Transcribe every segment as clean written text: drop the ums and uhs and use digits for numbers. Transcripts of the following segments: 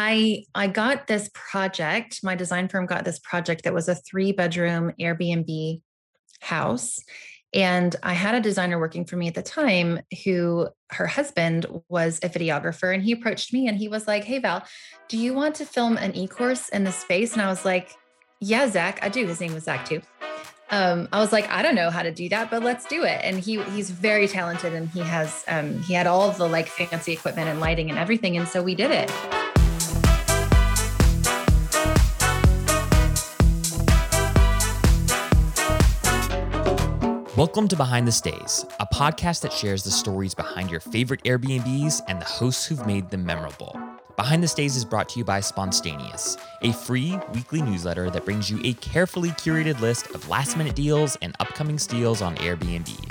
I got this project, my design firm got this project that was a 3-bedroom Airbnb house. And I had a designer working for me at the time who, her husband was a videographer, and he approached me and he was like, "Hey Val, do you want to film an e-course in the space?" And I was like, "Yeah, Zach, I do." His name was Zach too. I was like, "I don't know how to do that, but let's do it." And he's very talented, and he has, he had all of the like fancy equipment and lighting and everything. And so we did it. Welcome to Behind the Stays, a podcast that shares the stories behind your favorite Airbnbs and the hosts who've made them memorable. Behind the Stays is brought to you by Spontaneous, a free weekly newsletter that brings you a carefully curated list of last-minute deals and upcoming steals on Airbnb.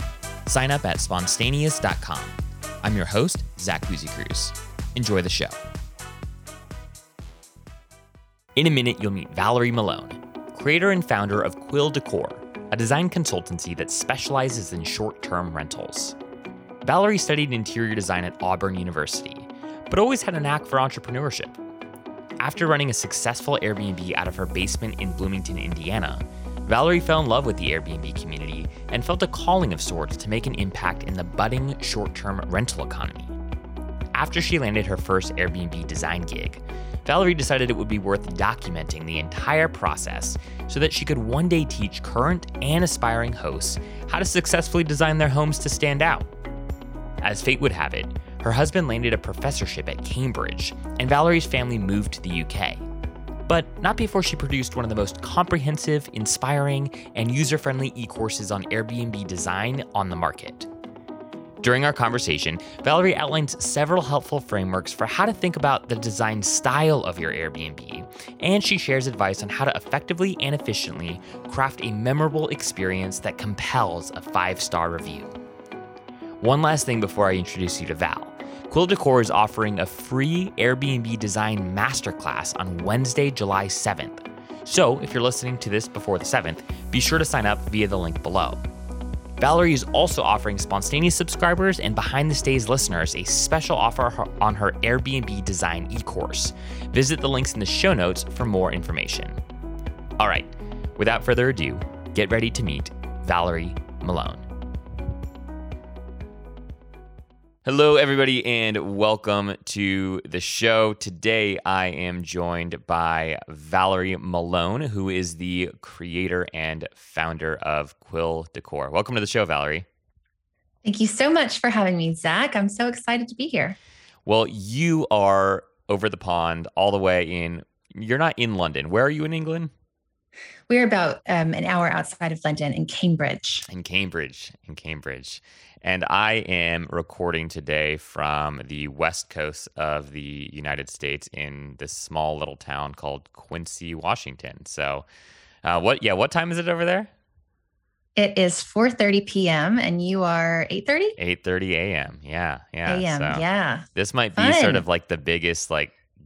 Sign up at spontaneous.com. I'm your host, Zach Buzzy Cruz. Enjoy the show. In a minute, you'll meet Valerie Malone, creator and founder of Quill Decor, a design consultancy that specializes in short-term rentals. Valerie studied interior design at Auburn University, but always had a knack for entrepreneurship. After running a successful Airbnb out of her basement in Bloomington, Indiana, Valerie fell in love with the Airbnb community and felt a calling of sorts to make an impact in the budding short-term rental economy. After she landed her first Airbnb design gig, Valerie decided it would be worth documenting the entire process so that she could one day teach current and aspiring hosts how to successfully design their homes to stand out. As fate would have it, her husband landed a professorship at Cambridge, and Valerie's family moved to the UK. But not before she produced one of the most comprehensive, inspiring, and user-friendly e-courses on Airbnb design on the market. During our conversation, Valerie outlines several helpful frameworks for how to think about the design style of your Airbnb, and she shares advice on how to effectively and efficiently craft a memorable experience that compels a 5-star review. One last thing before I introduce you to Val. Quill Decor is offering a free Airbnb design masterclass on Wednesday, July 7th. So if you're listening to this before the 7th, be sure to sign up via the link below. Valerie is also offering Spontaneous subscribers and Behind the Stays listeners a special offer on her Airbnb design e-course. Visit the links in the show notes for more information. All right, without further ado, get ready to meet Valerie Malone. Hello, everybody, and welcome to the show. Today, I am joined by Valerie Malone, who is the creator and founder of Quill Decor. Welcome to the show, Valerie. Thank you so much for having me, Zach. I'm so excited to be here. Well, you are over the pond all the way in. You're not in London. Where are you in England? We're about an hour outside of London in Cambridge. In Cambridge. And I am recording today from the west coast of the United States in this small little town called Quincy, Washington. So what time is it over there? It is 4:30 p.m. and you are 8:30? 8:30 a.m. Yeah. A.m., so yeah. This might be sort of like the biggest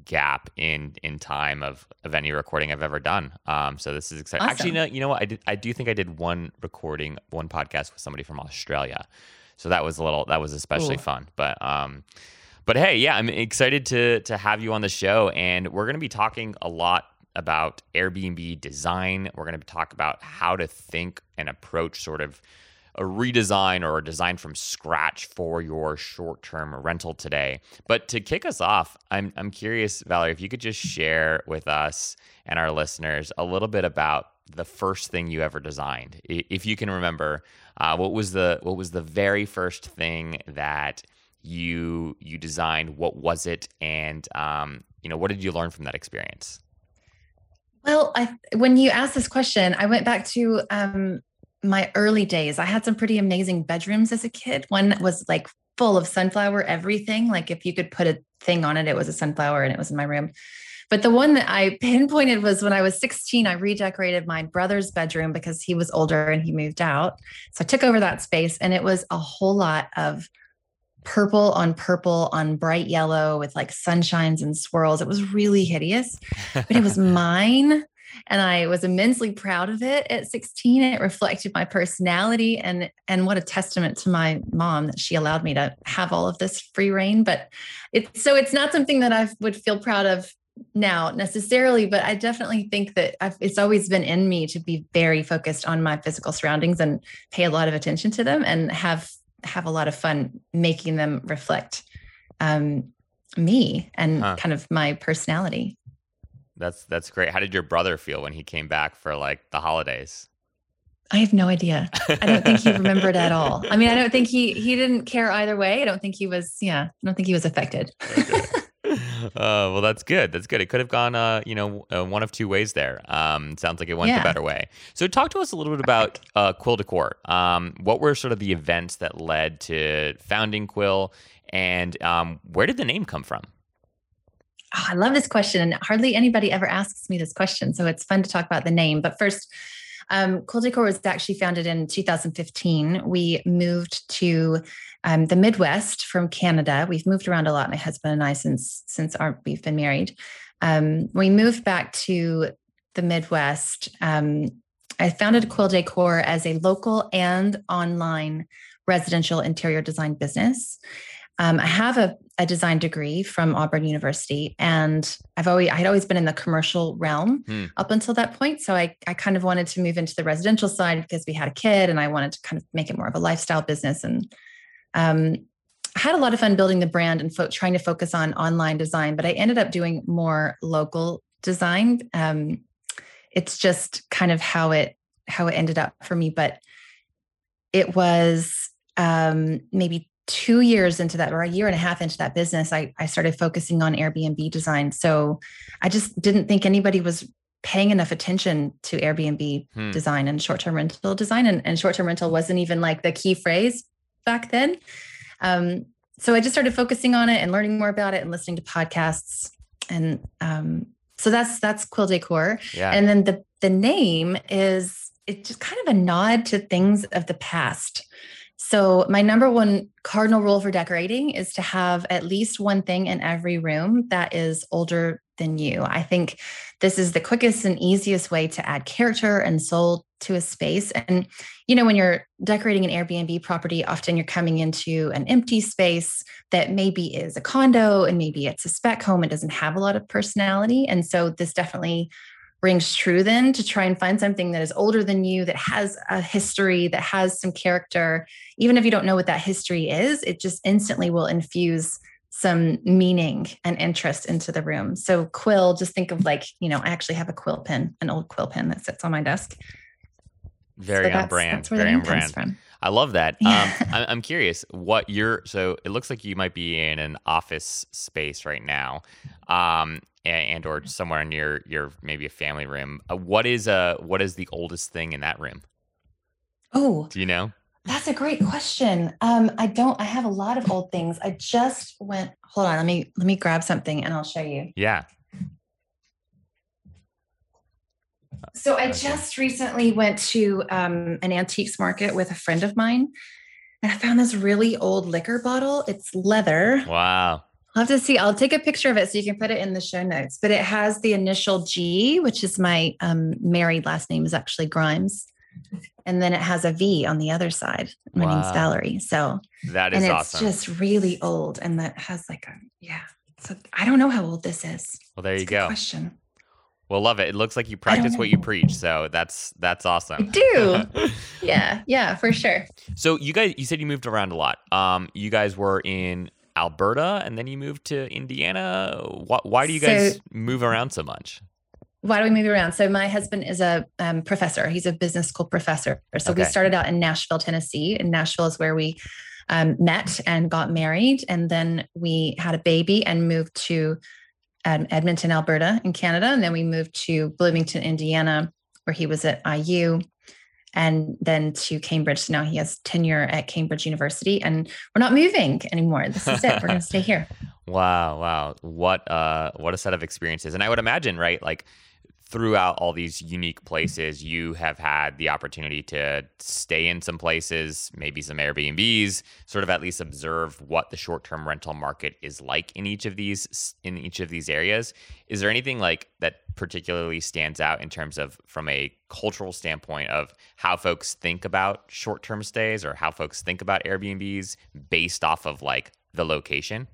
gap in time of any recording I've ever done. So this is exciting. Awesome. Actually, no, you know what? I think I did one podcast with somebody from Australia. So that was especially fun. But hey, yeah, I'm excited to have you on the show, and we're going to be talking a lot about Airbnb design. We're going to talk about how to think and approach sort of a redesign or a design from scratch for your short-term rental today. But to kick us off, I'm curious, Valerie, if you could just share with us and our listeners a little bit about the first thing you ever designed. If you can remember, what was the very first thing that you designed? What was it? And what did you learn from that experience? Well, when you asked this question, I went back to my early days. I had some pretty amazing bedrooms as a kid. One was full of sunflower everything. If you could put a thing on it, it was a sunflower, and it was in my room. But the one that I pinpointed was when I was 16, I redecorated my brother's bedroom because he was older and he moved out. So I took over that space, and it was a whole lot of purple on bright yellow with sunshines and swirls. It was really hideous, but it was mine. And I was immensely proud of it at 16. It reflected my personality, and what a testament to my mom that she allowed me to have all of this free reign. But it's not something that I would feel proud of now necessarily, but I definitely think that it's always been in me to be very focused on my physical surroundings and pay a lot of attention to them and have a lot of fun making them reflect me and kind of my personality. That's great. How did your brother feel when he came back for like the holidays? I have no idea. I don't think he remembered at all. I mean, I don't think he didn't care either way. I don't think he was, I don't think he was affected. Okay. Well, that's good. That's good. It could have gone, one of two ways there. Sounds like it went the better way. So talk to us a little bit about Quill Decor. What were sort of the events that led to founding Quill, and where did the name come from? Oh, I love this question. And hardly anybody ever asks me this question. So it's fun to talk about the name. But first, Quill Decor was actually founded in 2015. We moved to the Midwest from Canada. We've moved around a lot, my husband and I, since we've been married. We moved back to the Midwest. I founded Quill Decor as a local and online residential interior design business. I have a design degree from Auburn University, and I'd always been in the commercial realm up until that point. So I kind of wanted to move into the residential side because we had a kid and I wanted to kind of make it more of a lifestyle business. And I had a lot of fun building the brand and trying to focus on online design, but I ended up doing more local design. It's just kind of how it ended up for me, but it was maybe 2 years into that, or a year and a half into that business, I started focusing on Airbnb design. So I just didn't think anybody was paying enough attention to Airbnb design and short-term rental design. And short-term rental wasn't even like the key phrase back then. So I just started focusing on it and learning more about it and listening to podcasts. And so that's Quill Decor. Yeah. And then the name is, it's just kind of a nod to things of the past. So my number one cardinal rule for decorating is to have at least one thing in every room that is older than you. I think this is the quickest and easiest way to add character and soul to a space. And, when you're decorating an Airbnb property, often you're coming into an empty space that maybe is a condo and maybe it's a spec home. It doesn't have a lot of personality. And so this definitely rings true then to try and find something that is older than you, that has a history, that has some character. Even if you don't know what that history is, it just instantly will infuse some meaning and interest into the room. So quill, just think of like, I actually have a quill pen, an old quill pen that sits on my desk. Very on brand. Very on brand. I love that. Yeah. I'm curious what so it looks like you might be in an office space right now. And or somewhere in your maybe a family room. What is the oldest thing in that room? Oh, do you know? That's a great question. I have a lot of old things. I just went. Hold on, let me grab something and I'll show you. Yeah. So I just recently went to an antiques market with a friend of mine, and I found this really old liquor bottle. It's leather. Wow. I'll have to see. I'll take a picture of it so you can put it in the show notes. But it has the initial G, which is my married last name is actually Grimes. And then it has a V on the other side. My name's Valerie. So that is awesome. It's just really old. And that has like So I don't know how old this is. Well, there you go. Good question. Well, love it. It looks like you practice what you preach. So that's awesome. I do. Yeah, for sure. So you said you moved around a lot. You guys were in Alberta, and then you moved to Indiana. Why do you guys move around so much? Why do we move around? So my husband is a professor. He's a business school professor. So we started out in Nashville, Tennessee. And Nashville is where we met and got married. And then we had a baby and moved to Edmonton, Alberta in Canada. And then we moved to Bloomington, Indiana, where he was at IU. And then to Cambridge. So now he has tenure at Cambridge University, and we're not moving anymore. This is it. We're going to stay here. Wow. What a set of experiences. And I would imagine, right, like throughout all these unique places, you have had the opportunity to stay in some places, maybe some Airbnbs, sort of at least observe what the short-term rental market is like in each of these areas. Is there anything like that particularly stands out in terms of from a cultural standpoint of how folks think about short-term stays or how folks think about Airbnbs based off of like the location?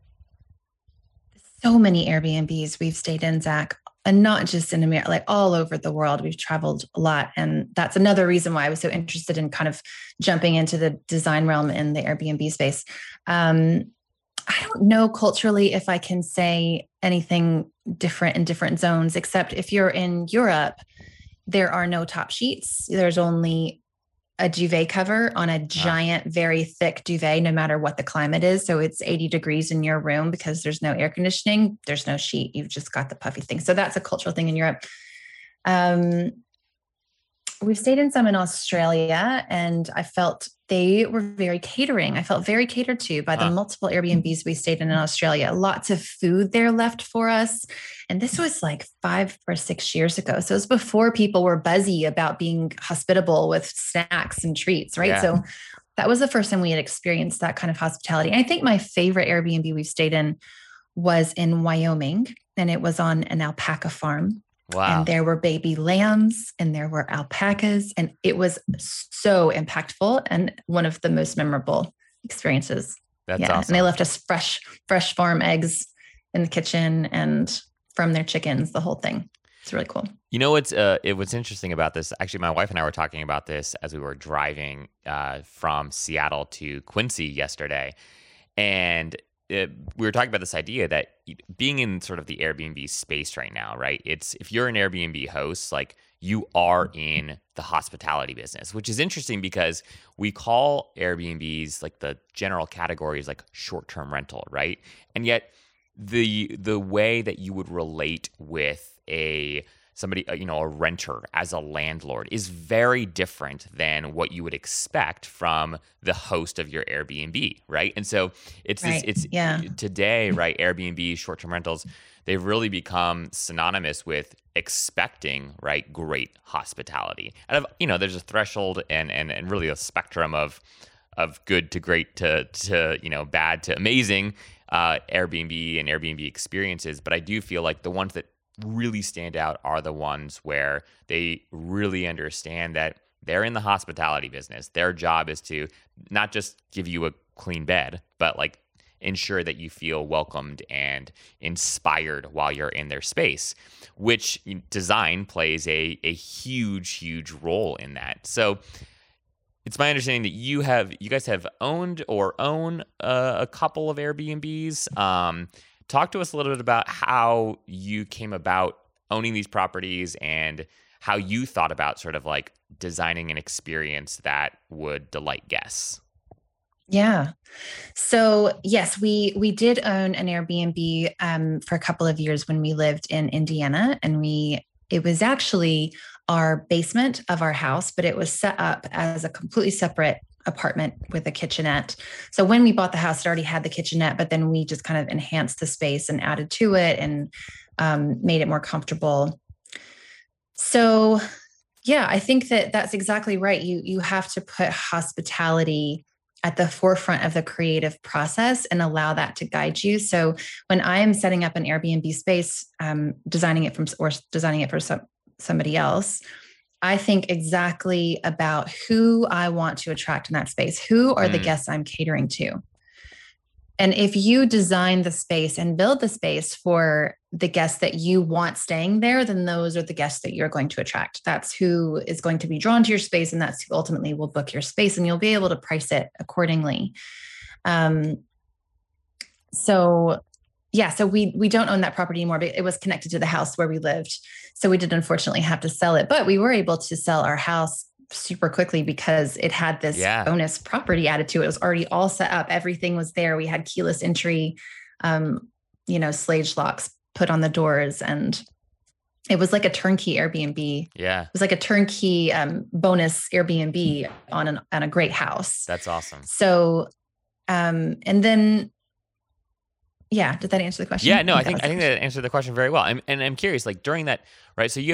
so many Airbnbs we've stayed in, Zach, and not just in America, like all over the world. We've traveled a lot. And that's another reason why I was so interested in kind of jumping into the design realm in the Airbnb space. I don't know culturally if I can say anything different in different zones, except if you're in Europe, there are no top sheets. There's only a duvet cover on a giant, very thick duvet, no matter what the climate is. So it's 80 degrees in your room because there's no air conditioning. There's no sheet. You've just got the puffy thing. So that's a cultural thing in Europe. We've stayed in some in Australia, and I felt they were very catering. I felt very catered to by the multiple Airbnbs we stayed in Australia. Lots of food there left for us. And this was like 5 or 6 years ago. So it was before people were buzzy about being hospitable with snacks and treats, right? Yeah. So that was the first time we had experienced that kind of hospitality. And I think my favorite Airbnb we've stayed in was in Wyoming, and it was on an alpaca farm. Wow. And there were baby lambs and there were alpacas, and it was so impactful and one of the most memorable experiences. That's awesome. And they left us fresh farm eggs in the kitchen and from their chickens, the whole thing. It's really cool. You know, what's interesting about this, actually, my wife and I were talking about this as we were driving from Seattle to Quincy yesterday. And we were talking about this idea that being in sort of the Airbnb space right now, right? It's, if you're an Airbnb host, like you are in the hospitality business, which is interesting because we call Airbnbs, like the general category is like short-term rental, right? And yet the way that you would relate with a renter as a landlord is very different than what you would expect from the host of your Airbnb, right? And so today, right? Airbnb, short-term rentals, they've really become synonymous with expecting, right, great hospitality. And there's a threshold and really a spectrum of good to great to bad to amazing Airbnb and Airbnb experiences. But I do feel like the ones that really stand out are the ones where they really understand that they're in the hospitality business. Their job is to not just give you a clean bed, but like ensure that you feel welcomed and inspired while you're in their space, which design plays a huge role in that. So it's my understanding that you guys have owned or own a couple of Airbnbs. Talk to us a little bit about how you came about owning these properties and how you thought about sort of like designing an experience that would delight guests. Yeah. So yes, we did own an Airbnb for a couple of years when we lived in Indiana, and it was actually our basement of our house, but it was set up as a completely separate apartment with a kitchenette. So when we bought the house, it already had the kitchenette, but then we just kind of enhanced the space and added to it and made it more comfortable. So yeah, I think that's exactly right. You have to put hospitality at the forefront of the creative process and allow that to guide you. So when I am setting up an Airbnb space, designing it for somebody else, I think exactly about who I want to attract in that space. Who are the guests I'm catering to? And if you design the space and build the space for the guests that you want staying there, then those are the guests that you're going to attract. That's who is going to be drawn to your space, and that's who ultimately will book your space, and you'll be able to price it accordingly. So we don't own that property anymore, but it was connected to the house where we lived. So we did unfortunately have to sell it, but we were able to sell our house super quickly because it had this bonus property added to it. It was already all set up. Everything was there. We had keyless entry, slage locks put on the doors, and it was like a turnkey Airbnb. Yeah. It was like a turnkey bonus Airbnb on a great house. That's awesome. So, and then, yeah. Did that answer the question? Yeah, no, I think that answered the question very well. And I'm curious, like during that, right? So you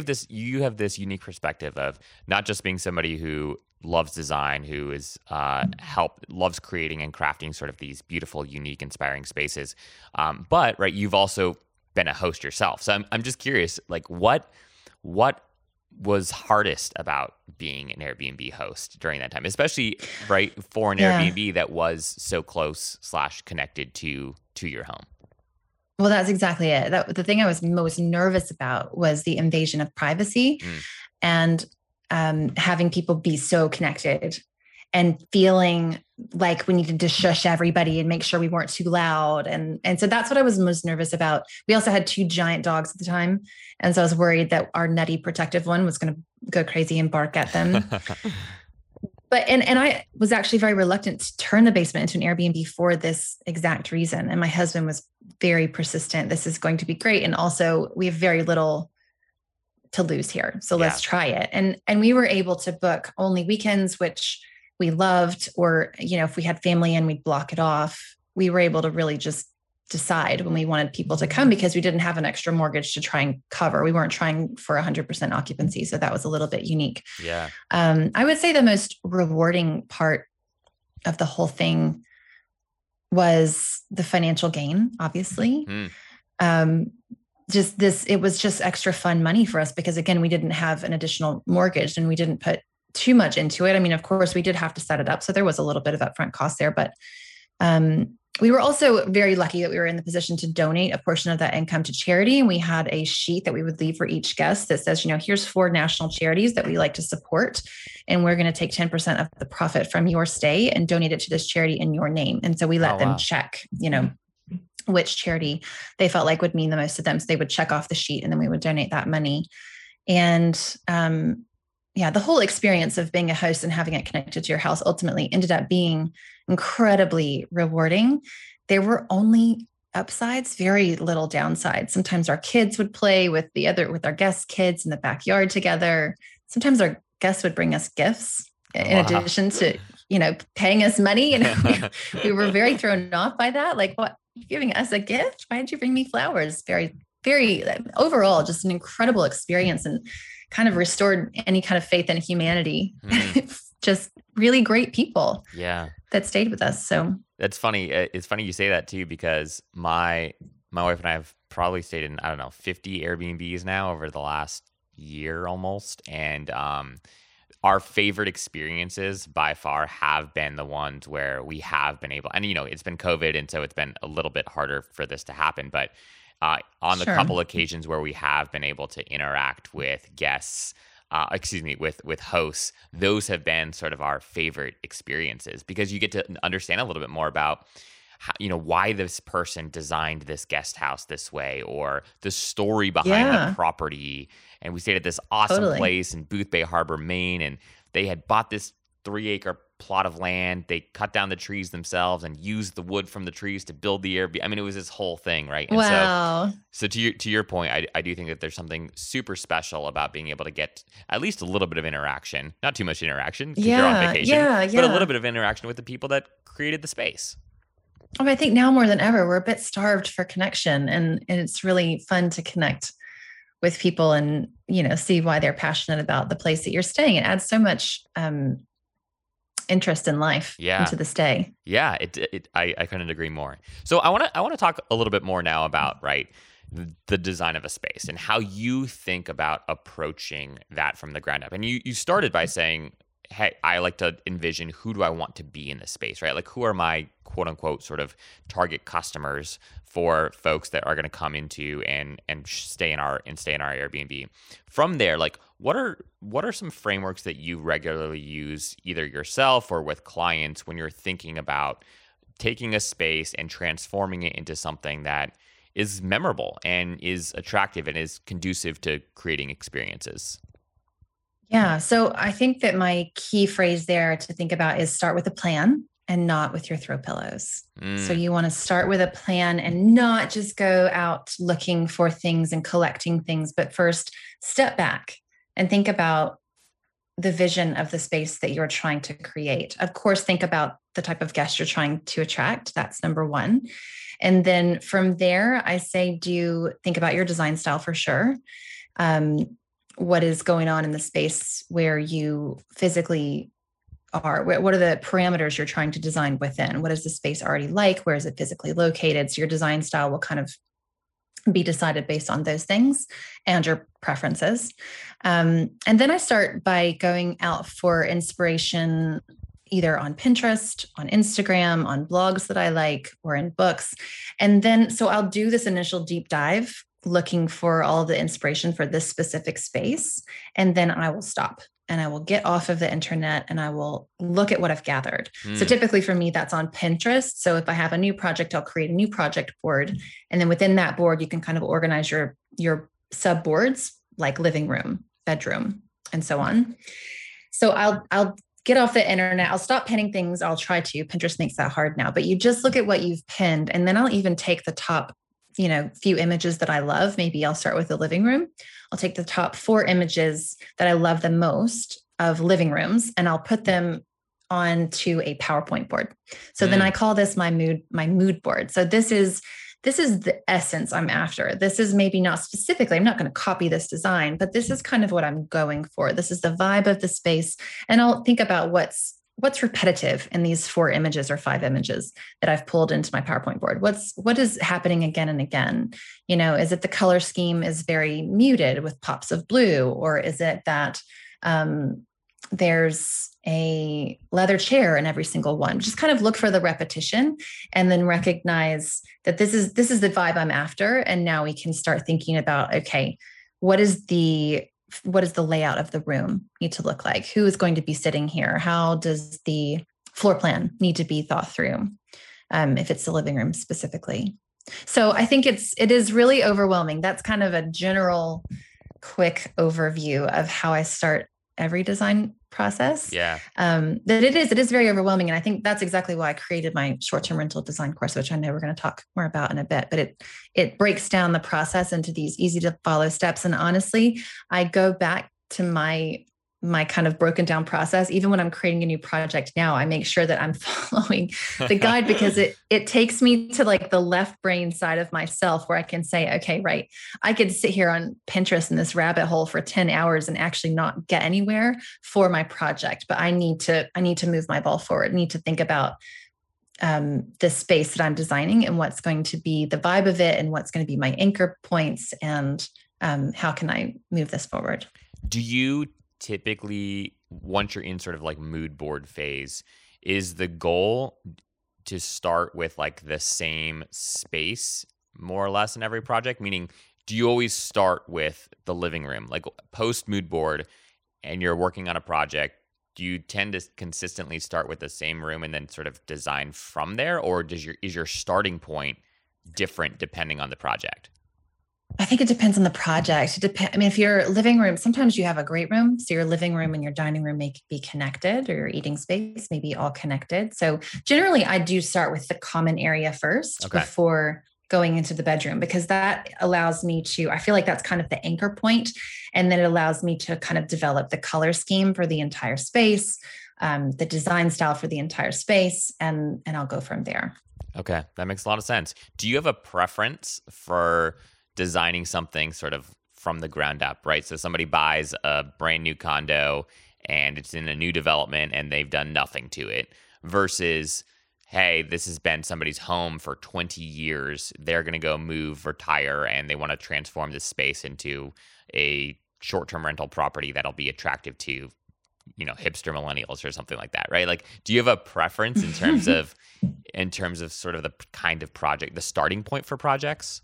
have this unique perspective of not just being somebody who loves design, who is loves creating and crafting sort of these beautiful, unique, inspiring spaces. But right, you've also been a host yourself. So I'm just curious, like what was hardest about being an Airbnb host during that time, especially right for an Airbnb that was so close / connected to your home? Well, that's exactly it. The thing I was most nervous about was the invasion of privacy and having people be so connected and feeling like we needed to shush everybody and make sure we weren't too loud. And so that's what I was most nervous about. We also had two giant dogs at the time. And so I was worried that our nutty protective one was going to go crazy and bark at them. But, and I was actually very reluctant to turn the basement into an Airbnb for this exact reason. And my husband was very persistent. This is going to be great. And also we have very little to lose here. So let's try it. And we were able to book only weekends, which we loved, or, you know, if we had family in, we'd block it off. We were able to really just decide when we wanted people to come because we didn't have an extra mortgage to try and cover. We weren't trying for 100% occupancy. So that was a little bit unique. Yeah. I would say the most rewarding part of the whole thing was the financial gain, obviously. Just this, it was just extra fun money for us because again, we didn't have an additional mortgage and we didn't put too much into it. I mean, of course we did have to set it up. So there was a little bit of upfront cost there, but, we were also very lucky that we were in the position to donate a portion of that income to charity. And we had a sheet that we would leave for each guest that says, you know, here's 4 national charities that we like to support. And we're going to take 10% of the profit from your stay and donate it to this charity in your name. And so we let them check, you know, which charity they felt like would mean the most to them. So they would check off the sheet and then we would donate that money. And, yeah, the whole experience of being a host and having it connected to your house ultimately ended up being incredibly rewarding. There were only upsides, very little downsides. Sometimes our kids would play with our guests' kids in the backyard together. Sometimes our guests would bring us gifts in addition to, you know, paying us money. And we were very thrown off by that. Like, what, you're giving us a gift? Why did you bring me flowers? Very, very overall, just an incredible experience. And kind of restored any kind of faith in humanity. Just really great people that stayed with us. So that's funny. It's funny you say that too, because my wife and I have probably stayed in, I don't know, 50 Airbnbs now over the last year almost. And our favorite experiences by far have been the ones where we have been able, and you know, it's been COVID. And so it's been a little bit harder for this to happen, but on the couple occasions where we have been able to interact with guests, with hosts, those have been sort of our favorite experiences because you get to understand a little bit more about how, you know, why this person designed this guest house this way or the story behind the property. And we stayed at this awesome place in Boothbay Harbor, Maine, and they had bought this 3-acre plot of land. They cut down the trees themselves and used the wood from the trees to build the Airbnb. I mean, it was this whole thing, right? And so to your point, I do think that there's something super special about being able to get at least a little bit of interaction, not too much interaction because you're on vacation, but a little bit of interaction with the people that created the space. Well, I think now more than ever, we're a bit starved for connection and it's really fun to connect with people and, you know, see why they're passionate about the place that you're staying. It adds so much, interest in life into this day. Yeah. I couldn't agree more. So I want to talk a little bit more now about, right, the design of a space and how you think about approaching that from the ground up. And you started by saying, hey, I like to envision who do I want to be in this space, right? Like who are my quote unquote sort of target customers for folks that are going to come into and stay in our Airbnb. From there, like what are some frameworks that you regularly use either yourself or with clients when you're thinking about taking a space and transforming it into something that is memorable and is attractive and is conducive to creating experiences? Yeah. So I think that my key phrase there to think about is start with a plan and not with your throw pillows. So you want to start with a plan and not just go out looking for things and collecting things, but first step back and think about the vision of the space that you're trying to create. Of course, think about the type of guest you're trying to attract. That's number one. And then from there, I say, think about your design style for sure. What is going on in the space where you physically are? What are the parameters you're trying to design within? What is the space already like? Where is it physically located? So your design style will kind of be decided based on those things and your preferences. And then I start by going out for inspiration either on Pinterest, on Instagram, on blogs that I like, or in books. And then, so I'll do this initial deep dive, looking for all the inspiration for this specific space. And then I will stop and I will get off of the internet and I will look at what I've gathered. So typically for me, that's on Pinterest. So if I have a new project, I'll create a new project board. And then within that board, you can kind of organize your sub boards, like living room, bedroom, and so on. So I'll get off the internet. I'll stop pinning things. I'll try to. Pinterest makes that hard now, but you just look at what you've pinned. And then I'll even take the top, you know, few images that I love. Maybe I'll start with the living room. I'll take the top 4 images that I love the most of living rooms, and I'll put them onto a PowerPoint board. So then I call this my mood board. So this is the essence I'm after. This is maybe not specifically, I'm not going to copy this design, but this is kind of what I'm going for. This is the vibe of the space. And I'll think about what's repetitive in these 4 images or 5 images that I've pulled into my PowerPoint board. What is happening again and again? You know, is it the color scheme is very muted with pops of blue, or is it that there's a leather chair in every single one? Just kind of look for the repetition and then recognize that this is the vibe I'm after. And now we can start thinking about, okay, what is the layout of the room need to look like? Who is going to be sitting here? How does the floor plan need to be thought through? If it's the living room specifically. So I think it is really overwhelming. That's kind of a general quick overview of how I start every design process. Yeah. That it is very overwhelming. And I think that's exactly why I created my short-term rental design course, which I know we're going to talk more about in a bit, but it breaks down the process into these easy to follow steps. And honestly, I go back to my kind of broken down process. Even when I'm creating a new project now, I make sure that I'm following the guide because it takes me to like the left brain side of myself where I can say, okay, right, I could sit here on Pinterest in this rabbit hole for 10 hours and actually not get anywhere for my project, but I need to move my ball forward. I need to think about the space that I'm designing and what's going to be the vibe of it and what's going to be my anchor points and how can I move this forward. Do you typically, once you're in sort of like mood board phase, is the goal to start with like the same space more or less in every project? Meaning, do you always start with the living room? Like post mood board and you're working on a project, do you tend to consistently start with the same room and then sort of design from there? Or is your starting point different depending on the project? I think it depends on the project. If your living room, sometimes you have a great room. So your living room and your dining room may be connected, or your eating space may be all connected. So generally I do start with the common area first before going into the bedroom, because that allows me to, I feel like that's kind of the anchor point. And then it allows me to kind of develop the color scheme for the entire space, the design style for the entire space. And I'll go from there. Okay. That makes a lot of sense. Do you have a preference for designing something sort of from the ground up, right? So somebody buys a brand new condo and it's in a new development and they've done nothing to it versus, hey, this has been somebody's home for 20 years. They're going to go move, retire, and they want to transform this space into a short-term rental property that'll be attractive to, you know, hipster millennials or something like that, right? Like, do you have a preference in terms of sort of the kind of project, the starting point for projects?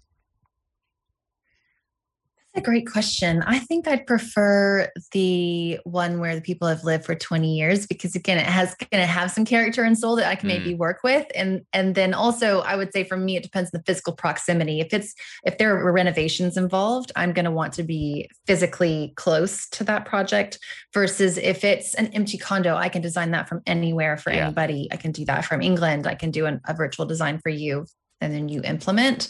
A great question. I think I'd prefer the one where the people have lived for 20 years, because again, it has going to have some character and soul that I can maybe work with. And then also I would say for me, it depends on the physical proximity. If there are renovations involved, I'm going to want to be physically close to that project versus if it's an empty condo, I can design that from anywhere for anybody. I can do that from England. I can do a virtual design for you and then you implement.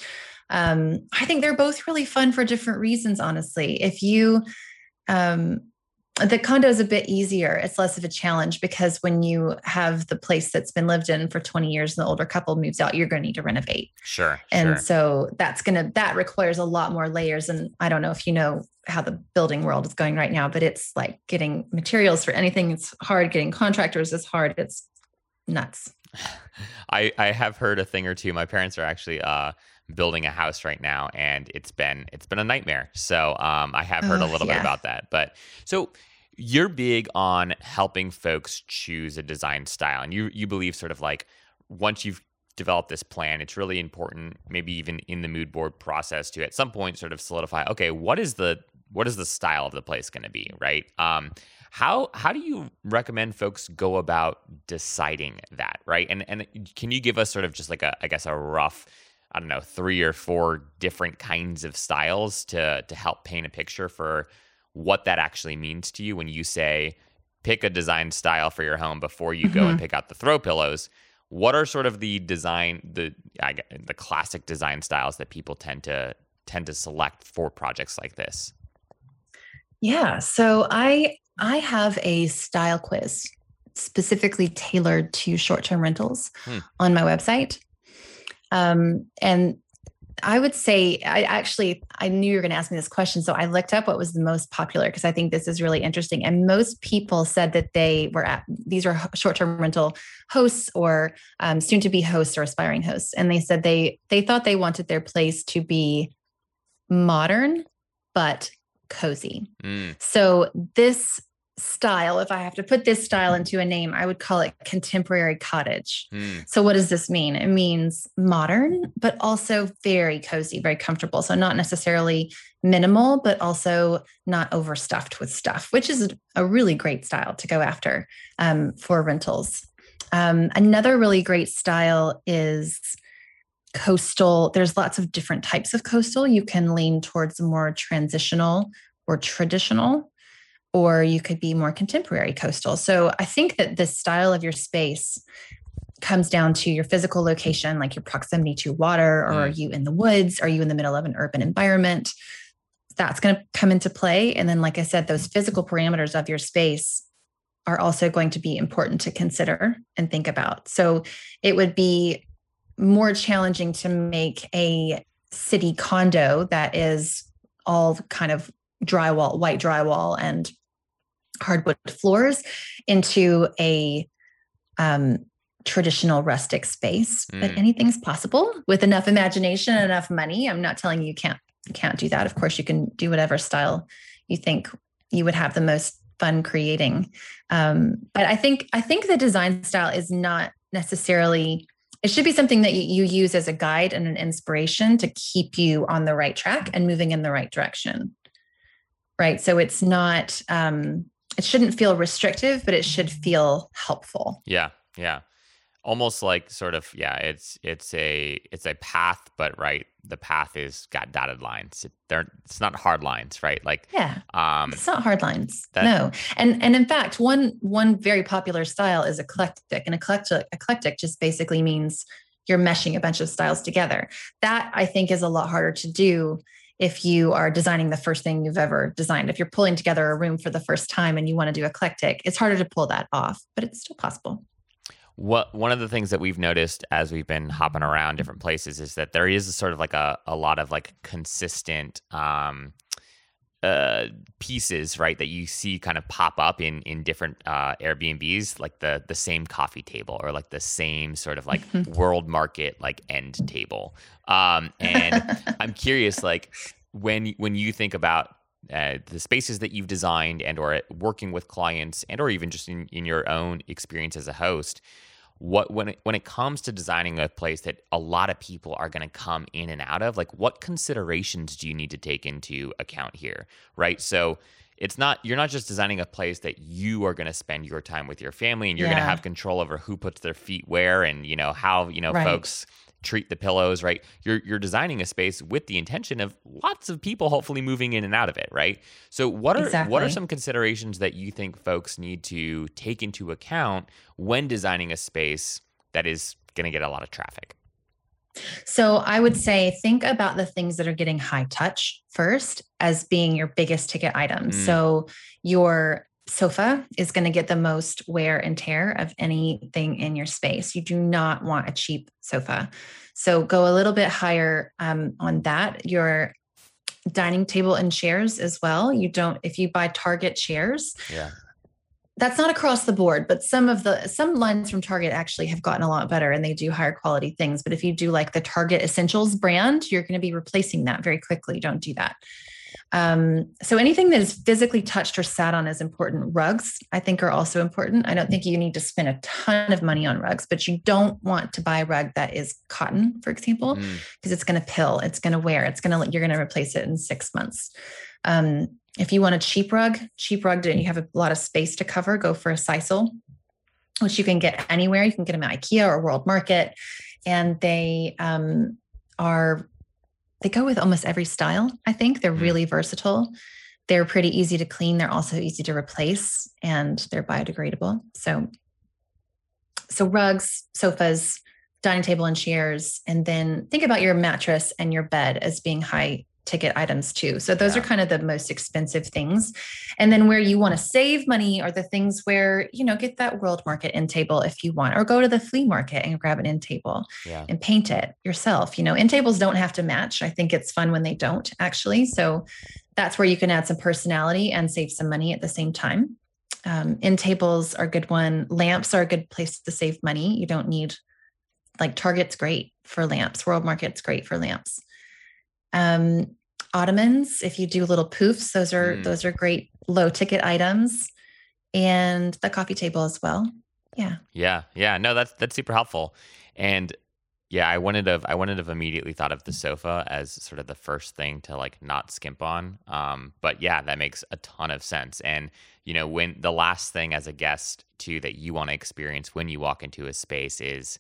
I think they're both really fun for different reasons. Honestly, if you, the condo is a bit easier. It's less of a challenge because when you have the place that's been lived in for 20 years and the older couple moves out, you're going to need to renovate. Sure. And so that requires a lot more layers. And I don't know if you know how the building world is going right now, but it's like getting materials for anything. It's hard. Getting contractors is hard. It's nuts. I have heard a thing or two. My parents are actually, building a house right now, and it's been a nightmare. So I have heard a little bit about that. But so You're big on helping folks choose a design style, and you believe sort of like once you've developed this plan, it's really important, maybe even in the mood board process, to at some point sort of solidify, okay, what is the style of the place going to be, right? How do you recommend folks go about deciding that, right? And can you give us sort of just like a rough, I don't know, 3 or 4 different kinds of styles to help paint a picture for what that actually means to you when you say pick a design style for your home before you go and pick out the throw pillows? What are sort of the classic design styles that people tend to select for projects like this? Yeah, so I have a style quiz specifically tailored to short-term rentals on my website, and I would say, I knew you were going to ask me this question, so I looked up what was the most popular because I think this is really interesting. And most people said that these were short-term rental hosts or soon-to-be hosts or aspiring hosts. And they said they thought they wanted their place to be modern, but cozy. So this style, if I have to put this style into a name, I would call it contemporary cottage. So what does this mean? It means modern, but also very cozy, very comfortable. So not necessarily minimal, but also not overstuffed with stuff, which is a really great style to go after for rentals. Another really great style is coastal. There's lots of different types of coastal. You can lean towards more transitional or traditional, or you could be more contemporary coastal. So I think that the style of your space comes down to your physical location, like your proximity to water, or are you in the woods? Are you in the middle of an urban environment? That's going to come into play. And then, like I said, those physical parameters of your space are also going to be important to consider and think about. So it would be more challenging to make a city condo that is all kind of drywall, white drywall and hardwood floors into a traditional rustic space, but anything's possible with enough imagination and enough money. I'm not telling you you can't do that. Of course, you can do whatever style you think you would have the most fun creating. But I think the design style is not necessarily, it should be something that you use as a guide and an inspiration to keep you on the right track and moving in the right direction. Right. So it's not, it shouldn't feel restrictive, but it should feel helpful. Yeah. Yeah. Almost like sort of, yeah, it's a path, but right. The path is got dotted lines. It's not hard lines, right? Like, yeah, it's not hard lines. No. And in fact, one very popular style is eclectic, and eclectic just basically means you're meshing a bunch of styles together. That I think is a lot harder to do if you are designing the first thing you've ever designed. If you're pulling together a room for the first time and you want to do eclectic, it's harder to pull that off, but it's still possible. One of the things that we've noticed as we've been hopping around different places is that there is sort of like a lot of like consistent pieces, right, that you see kind of pop up in different Airbnbs, like the same coffee table or like the same sort of like World Market like end table. And I'm curious, like when you think about the spaces that you've designed and or working with clients and or even just in your own experience as a host, when it comes to designing a place that a lot of people are going to come in and out of, like what considerations do you need to take into account here, right? So you're not just designing a place that you are going to spend your time with your family and you're going to have control over who puts their feet where and how folks treat the pillows, right? You're designing a space with the intention of lots of people hopefully moving in and out of it, right? So what are some considerations that you think folks need to take into account when designing a space that is going to get a lot of traffic? So I would say think about the things that are getting high touch first as being your biggest ticket item. So your sofa is going to get the most wear and tear of anything in your space. You do not want a cheap sofa. So go a little bit higher on that. Your dining table and chairs as well. If you buy Target chairs, that's not across the board, but some lines from Target actually have gotten a lot better and they do higher quality things. But if you do like the Target Essentials brand, you're going to be replacing that very quickly. Don't do that. So anything that is physically touched or sat on is important. Rugs, I think, are also important. I don't think you need to spend a ton of money on rugs, but you don't want to buy a rug that is cotton, for example, because it's going to pill, it's going to wear, you're going to replace it in 6 months. If you want a cheap rug and you have a lot of space to cover, go for a sisal, which you can get anywhere. You can get them at IKEA or World Market. And they go with almost every style. I think they're really versatile. They're pretty easy to clean. They're also easy to replace, and they're biodegradable. So rugs, sofas, dining table and chairs, and then think about your mattress and your bed as being high ticket items too. So those are kind of the most expensive things. And then where you want to save money are the things where, get that World Market end table if you want, or go to the flea market and grab an end table and paint it yourself. End tables don't have to match. I think it's fun when they don't actually. So that's where you can add some personality and save some money at the same time. End tables are a good one. Lamps are a good place to save money. You don't need, Target's great for lamps. World Market's great for lamps. Ottomans, if you do little poofs, those are great low ticket items, and the coffee table as well. Yeah. No, that's super helpful. And I wouldn't have immediately thought of the sofa as sort of the first thing to not skimp on. But yeah, that makes a ton of sense. And when the last thing as a guest too, that you want to experience when you walk into a space is,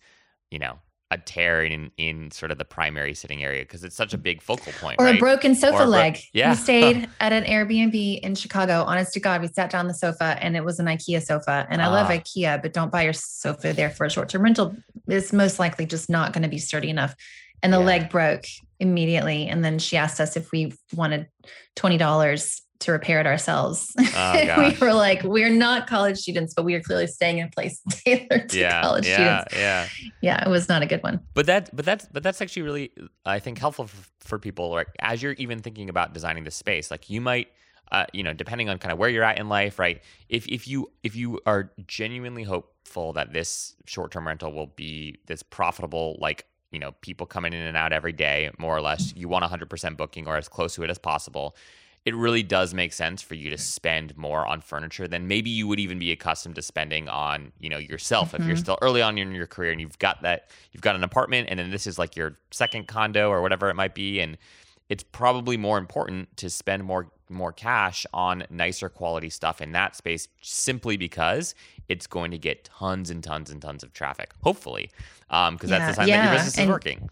a tear in sort of the primary sitting area, because it's such a big focal point. Or right? A broken sofa leg. Yeah. We stayed at an Airbnb in Chicago. Honest to God, we sat down on the sofa, and it was an IKEA sofa. And I love IKEA, but don't buy your sofa there for a short-term rental. It's most likely just not going to be sturdy enough. And the leg broke immediately. And then she asked us if we wanted $20 to repair it ourselves. Oh, we were we're not college students, but we are clearly staying in a place tailored to college students. Yeah, it was not a good one. But that's actually really, I think, helpful for people. As you're even thinking about designing the space, you might, depending on kind of where you're at in life, right? If you are genuinely hopeful that this short-term rental will be this profitable, people coming in and out every day, more or less, you want 100% booking or as close to it as possible. It really does make sense for you to spend more on furniture than maybe you would even be accustomed to spending on, yourself. Mm-hmm. If you're still early on in your career and you've got an apartment, and then this is your second condo or whatever it might be. And it's probably more important to spend more cash on nicer quality stuff in that space, simply because it's going to get tons and tons and tons of traffic, hopefully. Because that's the time that your business is working.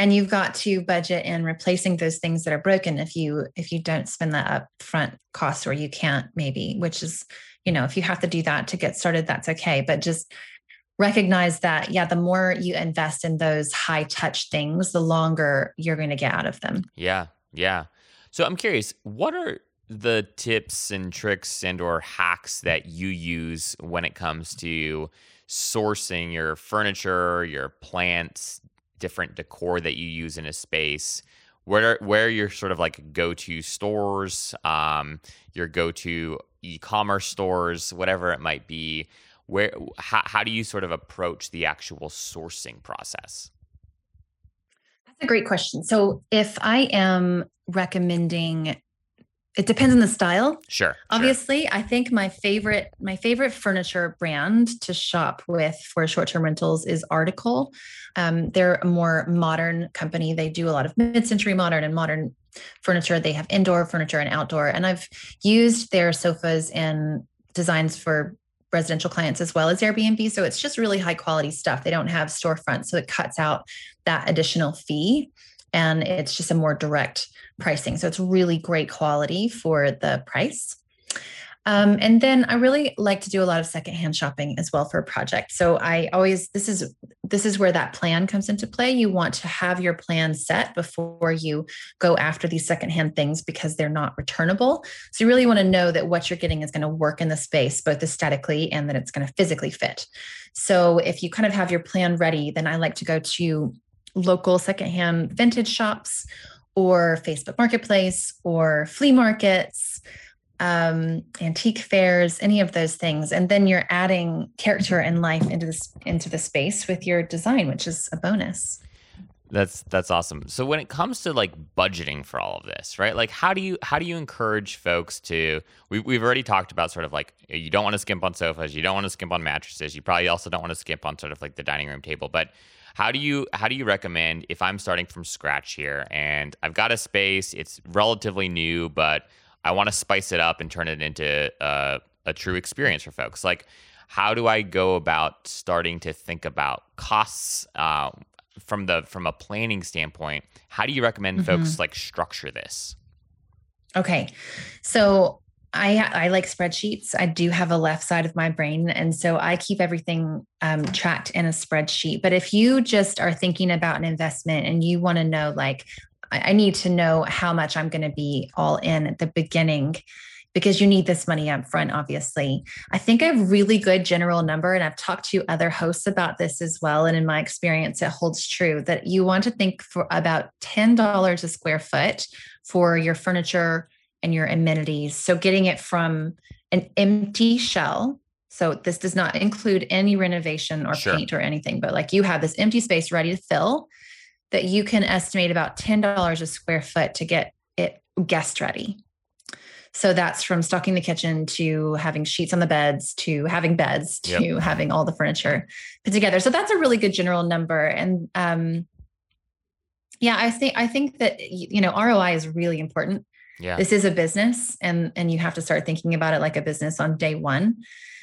And you've got to budget in replacing those things that are broken if you don't spend that upfront cost, or you can't maybe, which is, if you have to do that to get started, that's okay. But just recognize that, the more you invest in those high touch things, the longer you're going to get out of them. Yeah. So I'm curious, what are the tips and tricks and or hacks that you use when it comes to sourcing your furniture, your plants, different decor that you use in a space? Where are your sort of go-to stores, your go-to e-commerce stores, whatever it might be? How do you sort of approach the actual sourcing process? That's a great question. So if I am recommending, it depends on the style. Sure. Obviously, sure. I think my favorite furniture brand to shop with for short-term rentals is Article. They're a more modern company. They do a lot of mid-century modern and modern furniture. They have indoor furniture and outdoor. And I've used their sofas and designs for residential clients as well as Airbnb. So it's just really high quality stuff. They don't have storefronts, so it cuts out that additional fee. And it's just a more direct pricing. So it's really great quality for the price. And then I really like to do a lot of secondhand shopping as well for a project. So I always, this is where that plan comes into play. You want to have your plan set before you go after these secondhand things, because they're not returnable. So you really want to know that what you're getting is going to work in the space, both aesthetically and that it's going to physically fit. So if you kind of have your plan ready, then I like to go to local secondhand vintage shops or Facebook Marketplace or flea markets, antique fairs, any of those things. And then you're adding character and life into the space with your design, which is a bonus. That's awesome. So when it comes to like budgeting for all of this, right? Like how do you encourage folks to, we've already talked about sort of like, you don't want to skimp on sofas, you don't want to skimp on mattresses, you probably also don't want to skimp on sort of like the dining room table, but how do you recommend, if I'm starting from scratch here and I've got a space, it's relatively new, but I want to spice it up and turn it into a true experience for folks. Like, how do I go about starting to think about costs, from a planning standpoint? How do you recommend folks like structure this? Okay. So I like spreadsheets. I do have a left side of my brain. And so I keep everything tracked in a spreadsheet. But if you just are thinking about an investment and you want to know, like, I need to know how much I'm going to be all in at the beginning, because you need this money up front, obviously. I think a really good general number, and I've talked to other hosts about this as well, and in my experience, it holds true, that you want to think for about $10 a square foot for your furniture and your amenities. So getting it from an empty shell. So this does not include any renovation or paint or anything, but like you have this empty space ready to fill that you can estimate about $10 a square foot to get it guest ready. So that's from stocking the kitchen to having sheets on the beds, to having beds, to having all the furniture put together. So that's a really good general number. And I think that, you know, ROI is really important. Yeah. This is a business, and you have to start thinking about it like a business on day one.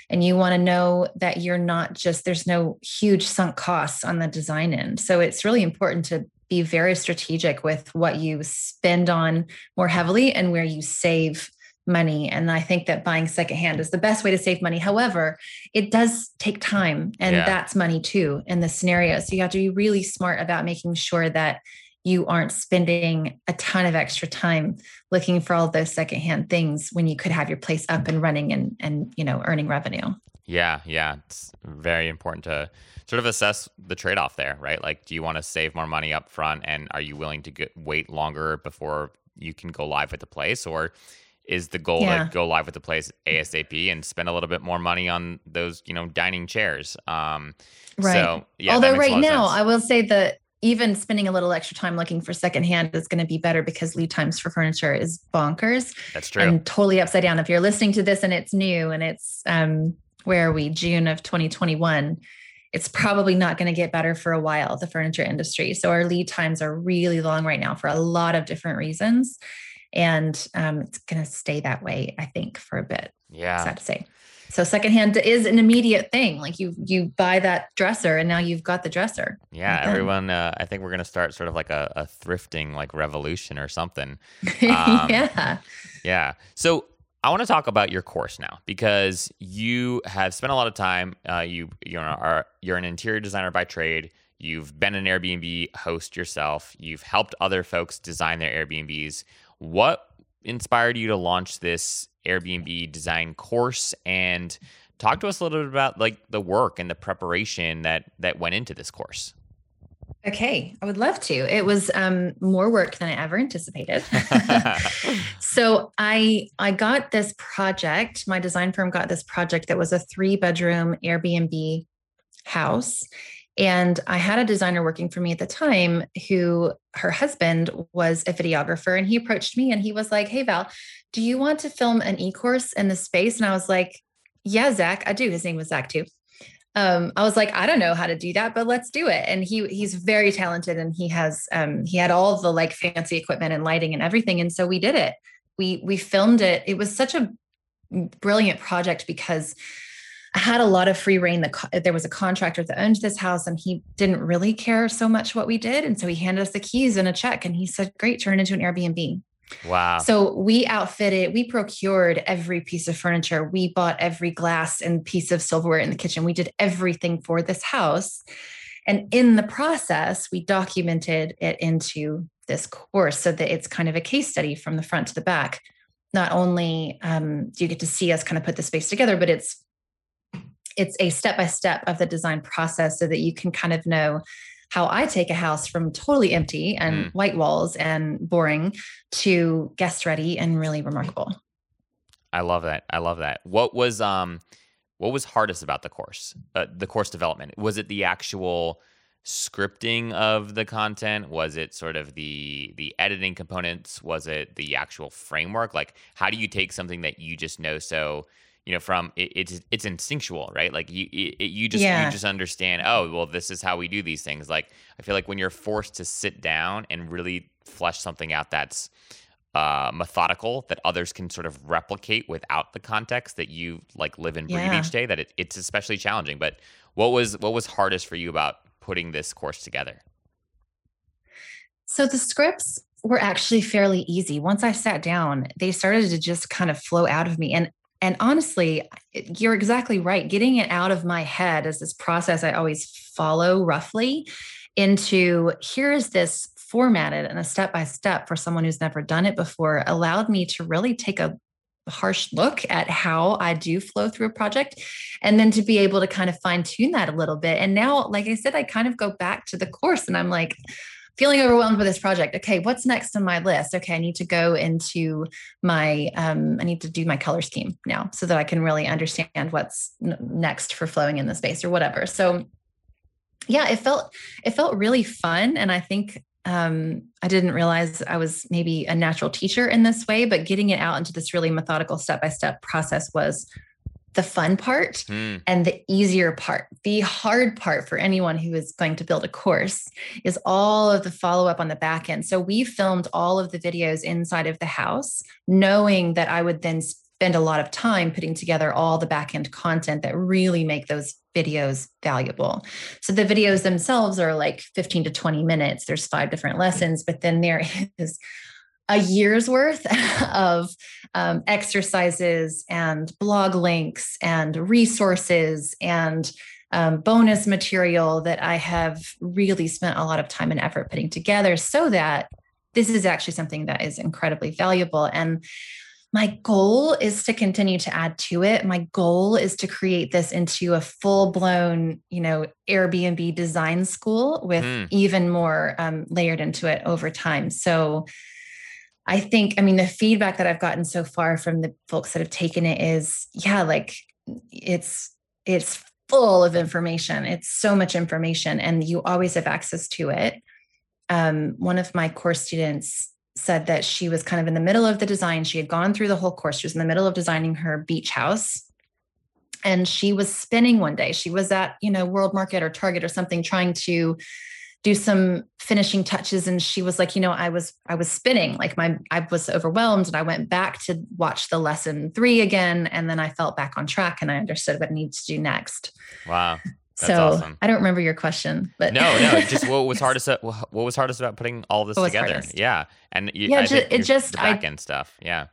And you want to know that you're not just, there's no huge sunk costs on the design end. So it's really important to be very strategic with what you spend on more heavily and where you save money. And I think that buying secondhand is the best way to save money. However, it does take time, and that's money too in this scenario. So you have to be really smart about making sure that you aren't spending a ton of extra time looking for all those secondhand things when you could have your place up and running and you know, earning revenue. Yeah. Yeah. It's very important to sort of assess the trade-off there, right? Like, do you want to save more money up front, and are you willing to wait longer before you can go live with the place? Or is the goal to go live with the place ASAP and spend a little bit more money on those, you know, dining chairs? Right. So, although right now I will say that even spending a little extra time looking for secondhand is going to be better, because lead times for furniture is bonkers. That's true. And totally upside down. If you're listening to this and it's new and it's, where are we, June of 2021, it's probably not going to get better for a while, the furniture industry. So our lead times are really long right now for a lot of different reasons. And it's going to stay that way, I think, for a bit. Yeah. Sad to say. So secondhand is an immediate thing. Like you buy that dresser and now you've got the dresser. Yeah. Like everyone, I think we're going to start sort of like a thrifting like revolution or something. Yeah. Yeah. So I want to talk about your course now, because you have spent a lot of time, you're an interior designer by trade. You've been an Airbnb host yourself. You've helped other folks design their Airbnbs. What inspired you to launch this Airbnb design course? And talk to us a little bit about like the work and the preparation that went into this course. Okay. I would love to. It was more work than I ever anticipated. So I got this project, my design firm got this project that was a 3-bedroom Airbnb house. And I had a designer working for me at the time who, her husband was a videographer, and he approached me and he was like, "Hey Val, do you want to film an e-course in the space?" And I was like, "Yeah, Zach, I do." His name was Zach too. I was like, "I don't know how to do that, but let's do it." And he's very talented, and he has, he had all the like fancy equipment and lighting and everything. And so we did it. We filmed it. It was such a brilliant project because I had a lot of free reign. There was a contractor that owned this house, and he didn't really care so much what we did. And so he handed us the keys and a check, and he said, "Great, turn it into an Airbnb." Wow. So we outfitted, we procured every piece of furniture. We bought every glass and piece of silverware in the kitchen. We did everything for this house. And in the process, we documented it into this course so that it's kind of a case study from the front to the back. Not only do you get to see us kind of put the space together, but it's a step-by-step of the design process so that you can kind of know how I take a house from totally empty and white walls and boring to guest ready and really remarkable. I love that. I love that. What was hardest about the course development? Was it the actual scripting of the content? Was it sort of the editing components? Was it the actual framework? Like, how do you take something that you just know? So, you know, from it's instinctual, right? Like you just understand, oh, well, this is how we do these things. Like, I feel like when you're forced to sit down and really flesh something out that's methodical, that others can sort of replicate without the context that you like live and breathe each day, that it's especially challenging. But what was hardest for you about putting this course together? So the scripts were actually fairly easy. Once I sat down, they started to just kind of flow out of me. And honestly, you're exactly right. Getting it out of my head is this process I always follow roughly into, here is this formatted and a step-by-step for someone who's never done it before, allowed me to really take a harsh look at how I do flow through a project, and then to be able to kind of fine tune that a little bit. And now, like I said, I kind of go back to the course and I'm like feeling overwhelmed with this project. Okay, what's next on my list? Okay, I need to go into my, I need to do my color scheme now so that I can really understand what's next for flowing in the space or whatever. So yeah, it felt really fun. And I think I didn't realize I was maybe a natural teacher in this way, but getting it out into this really methodical step-by-step process was the fun part and the easier part. The hard part for anyone who is going to build a course is all of the follow-up on the back end. So we filmed all of the videos inside of the house, knowing that I would then spend a lot of time putting together all the back end content that really make those videos valuable. So the videos themselves are like 15 to 20 minutes. There's 5 different lessons, but then there is a year's worth of exercises and blog links and resources and bonus material that I have really spent a lot of time and effort putting together so that this is actually something that is incredibly valuable. And my goal is to continue to add to it. My goal is to create this into a full-blown, Airbnb design school with even more layered into it over time. So I think, the feedback that I've gotten so far from the folks that have taken it is, it's full of information. It's so much information, and you always have access to it. One of my course students said that she was kind of in the middle of the design. She had gone through the whole course. She was in the middle of designing her beach house, and she was spinning one day. She was at, World Market or Target or something, trying to do some finishing touches. And she was like, I was spinning, like I was overwhelmed, and I went back to watch the lesson 3 again. And then I felt back on track and I understood what I needed to do next. Wow. That's awesome. I don't remember your question, but no. Just what was hardest about putting all this together? Hardest? Yeah, and the back end stuff. Yeah,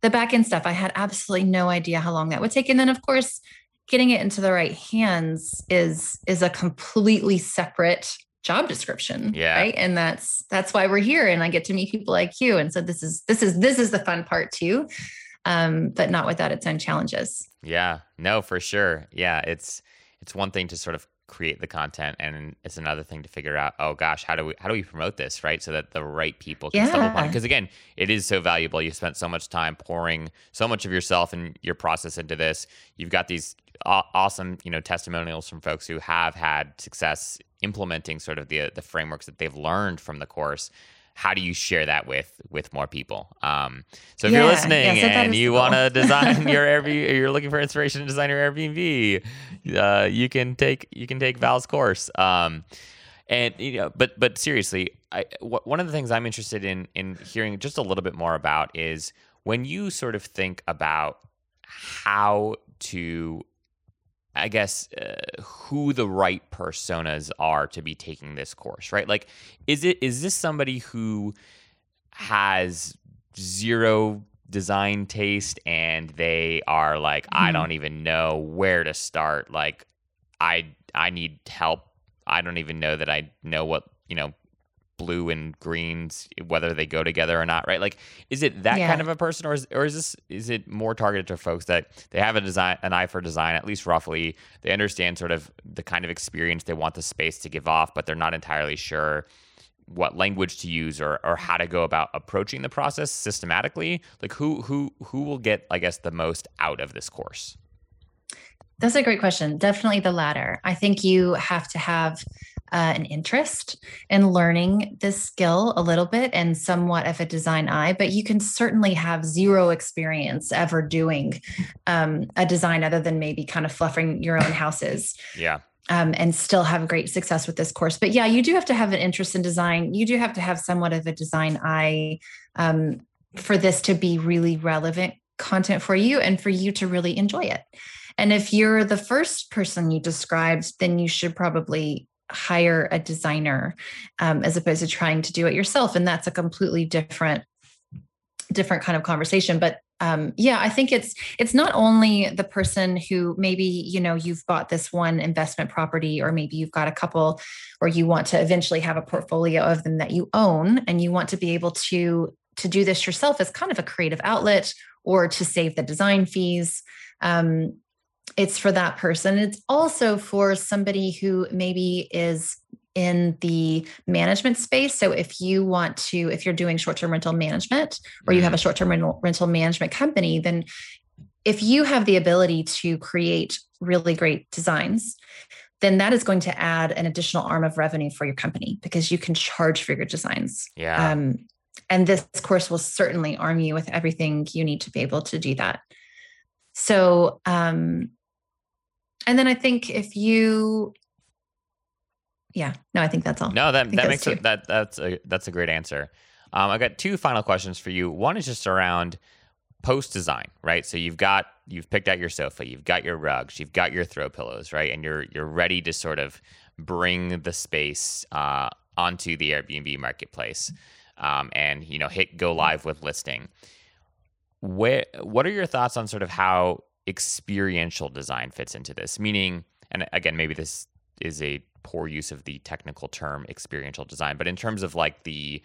the back end stuff. I had absolutely no idea how long that would take, and then of course, getting it into the right hands is a completely separate job description. Yeah, right. And that's why we're here, and I get to meet people like you, and so this is the fun part too, but not without its own challenges. Yeah, no, for sure. Yeah, It's one thing to sort of create the content, and it's another thing to figure out, oh gosh, how do we promote this, right? So that the right people can stumble upon it. Because again, it is so valuable. You spent so much time pouring so much of yourself and your process into this. You've got these awesome, testimonials from folks who have had success implementing sort of the frameworks that they've learned from the course. How do you share that with more people? So if you're listening and you want to design your Airbnb, or you're looking for inspiration to design your Airbnb, you can take Val's course. But seriously, one of the things I'm interested in hearing just a little bit more about is when you sort of think about how to, I guess, who the right personas are to be taking this course, right? Like, is this somebody who has 0 design taste and they are like, I don't even know where to start. Like, I need help. I don't even know that I know what, blue and greens, whether they go together or not, right? Like, is it that kind of a person, or is it more targeted to folks that they have an eye for design, at least roughly, they understand sort of the kind of experience they want the space to give off, but they're not entirely sure what language to use or how to go about approaching the process systematically? Like, who will get, I guess, the most out of this course? That's a great question. Definitely the latter. I think you have to have an interest in learning this skill a little bit and somewhat of a design eye, but you can certainly have zero experience ever doing a design other than maybe kind of fluffing your own houses. Yeah. And still have great success with this course. But yeah, you do have to have an interest in design. You do have to have somewhat of a design eye for this to be really relevant content for you and for you to really enjoy it. And if you're the first person you described, then you should probably hire a designer as opposed to trying to do it yourself. And that's a completely different kind of conversation. But yeah, I think it's not only the person who maybe, you know, you've bought this one investment property, or maybe you've got a couple, or you want to eventually have a portfolio of them that you own, and you want to be able to do this yourself as kind of a creative outlet or to save the design fees. It's for that person. It's also for somebody who maybe is in the management space. So if you want to, if you're doing short-term rental management, or you have a short-term rental management company, then if you have the ability to create really great designs, then that is going to add an additional arm of revenue for your company because you can charge for your designs. Yeah. And this course will certainly arm you with everything you need to be able to do that. So, and then I think if you, yeah, no, I think that's all. No, that makes it, that's a great answer. I've got two final questions for you. One is just around post design, right? So you've picked out your sofa, you've got your rugs, you've got your throw pillows, right? And you're ready to sort of bring the space, onto the Airbnb marketplace, and, you know, hit go live with listing. What are your thoughts on sort of how experiential design fits into this? Meaning, and again, maybe this is a poor use of the technical term experiential design, but in terms of like the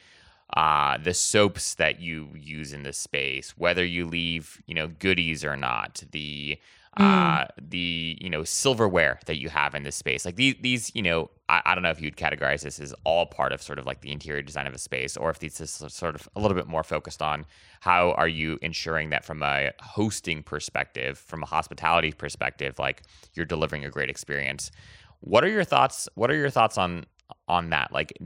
soaps that you use in this space, whether you leave, you know, goodies or not, the, you know, silverware that you have in this space, like these, you know, I don't know if you'd categorize this as all part of sort of like the interior design of a space, or if this is sort of a little bit more focused on how are you ensuring that from a hosting perspective, from a hospitality perspective, like you're delivering a great experience. What are your thoughts? What are your thoughts on that? Like,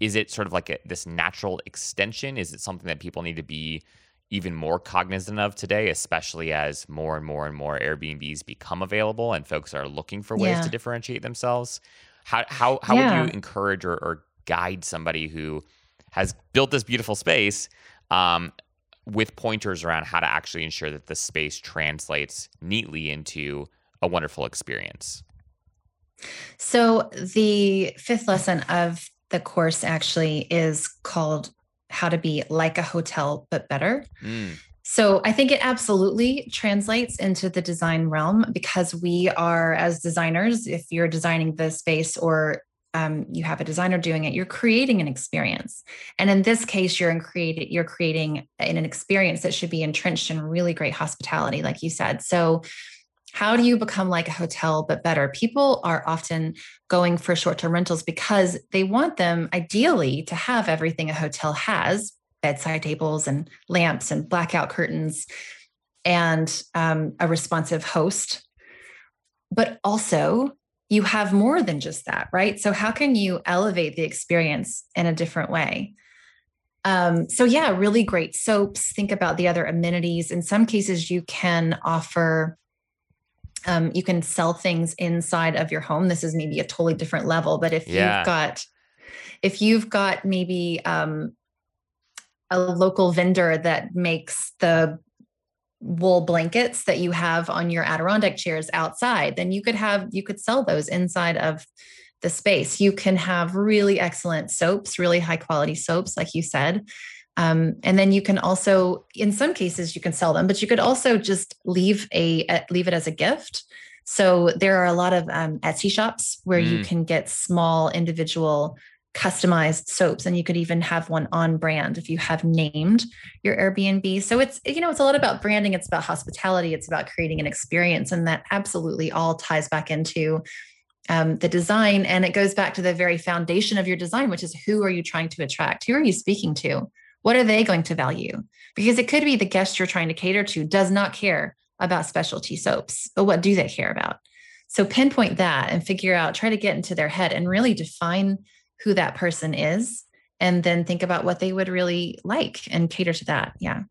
is it sort of like this natural extension? Is it something that people need to be even more cognizant of today, especially as more and more and more Airbnbs become available and folks are looking for ways to differentiate themselves? How would you encourage or guide somebody who has built this beautiful space with pointers around how to actually ensure that the space translates neatly into a wonderful experience? So the fifth lesson of the course actually is called How to Be Like a Hotel, But Better. So I think it absolutely translates into the design realm because we are, as designers, if you're designing the space or you have a designer doing it, you're creating an experience. And in this case, you're creating an experience that should be entrenched in really great hospitality, like you said. So how do you become like a hotel, but better? People are often going for short-term rentals because they want them ideally to have everything a hotel has, bedside tables and lamps and blackout curtains and a responsive host. But also you have more than just that, right? So how can you elevate the experience in a different way? So yeah, really great soaps. Think about the other amenities. In some cases you can offer... you can sell things inside of your home. This is maybe a totally different level, but if you've got maybe a local vendor that makes the wool blankets that you have on your Adirondack chairs outside, then you could sell those inside of the space. You can have really excellent soaps, really high quality soaps, like you said. And then you can also, in some cases, you can sell them, but you could also just leave it as a gift. So there are a lot of Etsy shops where you can get small individual customized soaps, and you could even have one on brand if you have named your Airbnb. So it's, you know, it's a lot about branding. It's about hospitality. It's about creating an experience. And that absolutely all ties back into the design. And it goes back to the very foundation of your design, which is who are you trying to attract? Who are you speaking to? What are they going to value? Because it could be the guest you're trying to cater to does not care about specialty soaps, but what do they care about? So pinpoint that and figure out, try to get into their head and really define who that person is, and then think about what they would really like and cater to that. Yeah.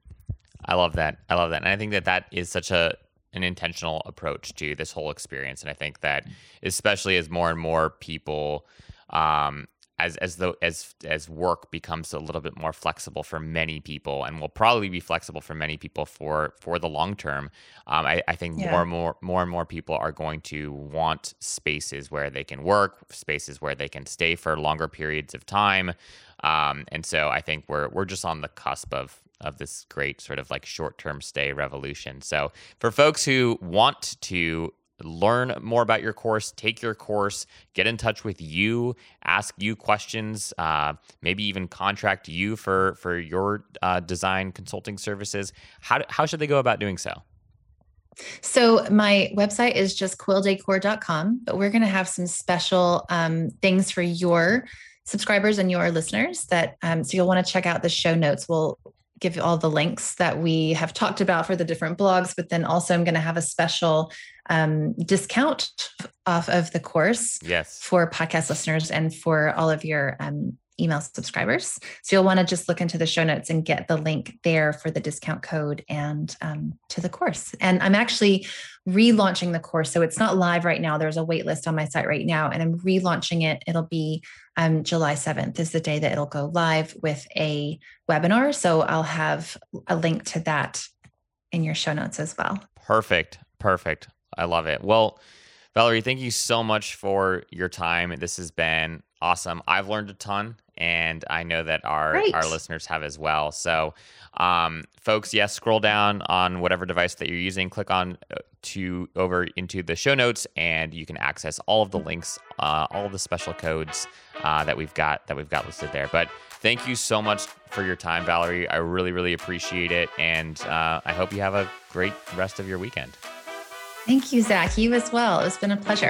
I love that. I love that. And I think that that is such an intentional approach to this whole experience. And I think that especially as more and more people, as work becomes a little bit more flexible for many people, and will probably be flexible for many people for the long term, I think more and more people are going to want spaces where they can work, spaces where they can stay for longer periods of time, and so I think we're just on the cusp of this great sort of like short-term stay revolution. So for folks who want to learn more about your course, take your course, get in touch with you, ask you questions, maybe even contract you for your design consulting services, how should they go about doing so? So my website is just quilldecor.com, but we're going to have some special things for your subscribers and your listeners that, so you'll want to check out the show notes. We'll give you all the links that we have talked about for the different blogs, but then also I'm going to have a special discount off of the course for podcast listeners and for all of your email subscribers. So you'll want to just look into the show notes and get the link there for the discount code and to the course. And I'm actually relaunching the course. So it's not live right now. There's a wait list on my site right now, and I'm relaunching it. It'll be July 7th is the day that it'll go live with a webinar. So I'll have a link to that in your show notes as well. Perfect. I love it. Well, Valerie, thank you so much for your time. This has been awesome. I've learned a ton, and I know that our listeners have as well. So folks, scroll down on whatever device that you're using, click on to over into the show notes, and you can access all of the links, all of the special codes that we've got listed there. But thank you so much for your time, Valerie. I really, really appreciate it. And I hope you have a great rest of your weekend. Thank you, Zach. You as well. It's been a pleasure.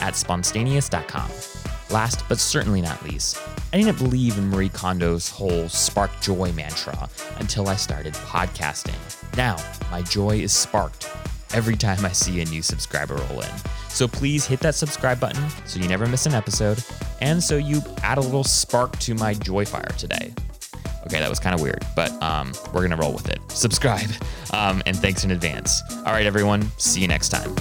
at spontaneous.com. Last but certainly not least, I didn't believe in Marie Kondo's whole spark joy mantra until I started podcasting. Now, my joy is sparked every time I see a new subscriber roll in. So please hit that subscribe button so you never miss an episode, and so you add a little spark to my joy fire today. Okay, that was kind of weird, but we're going to roll with it. Subscribe, and thanks in advance. All right, everyone, see you next time.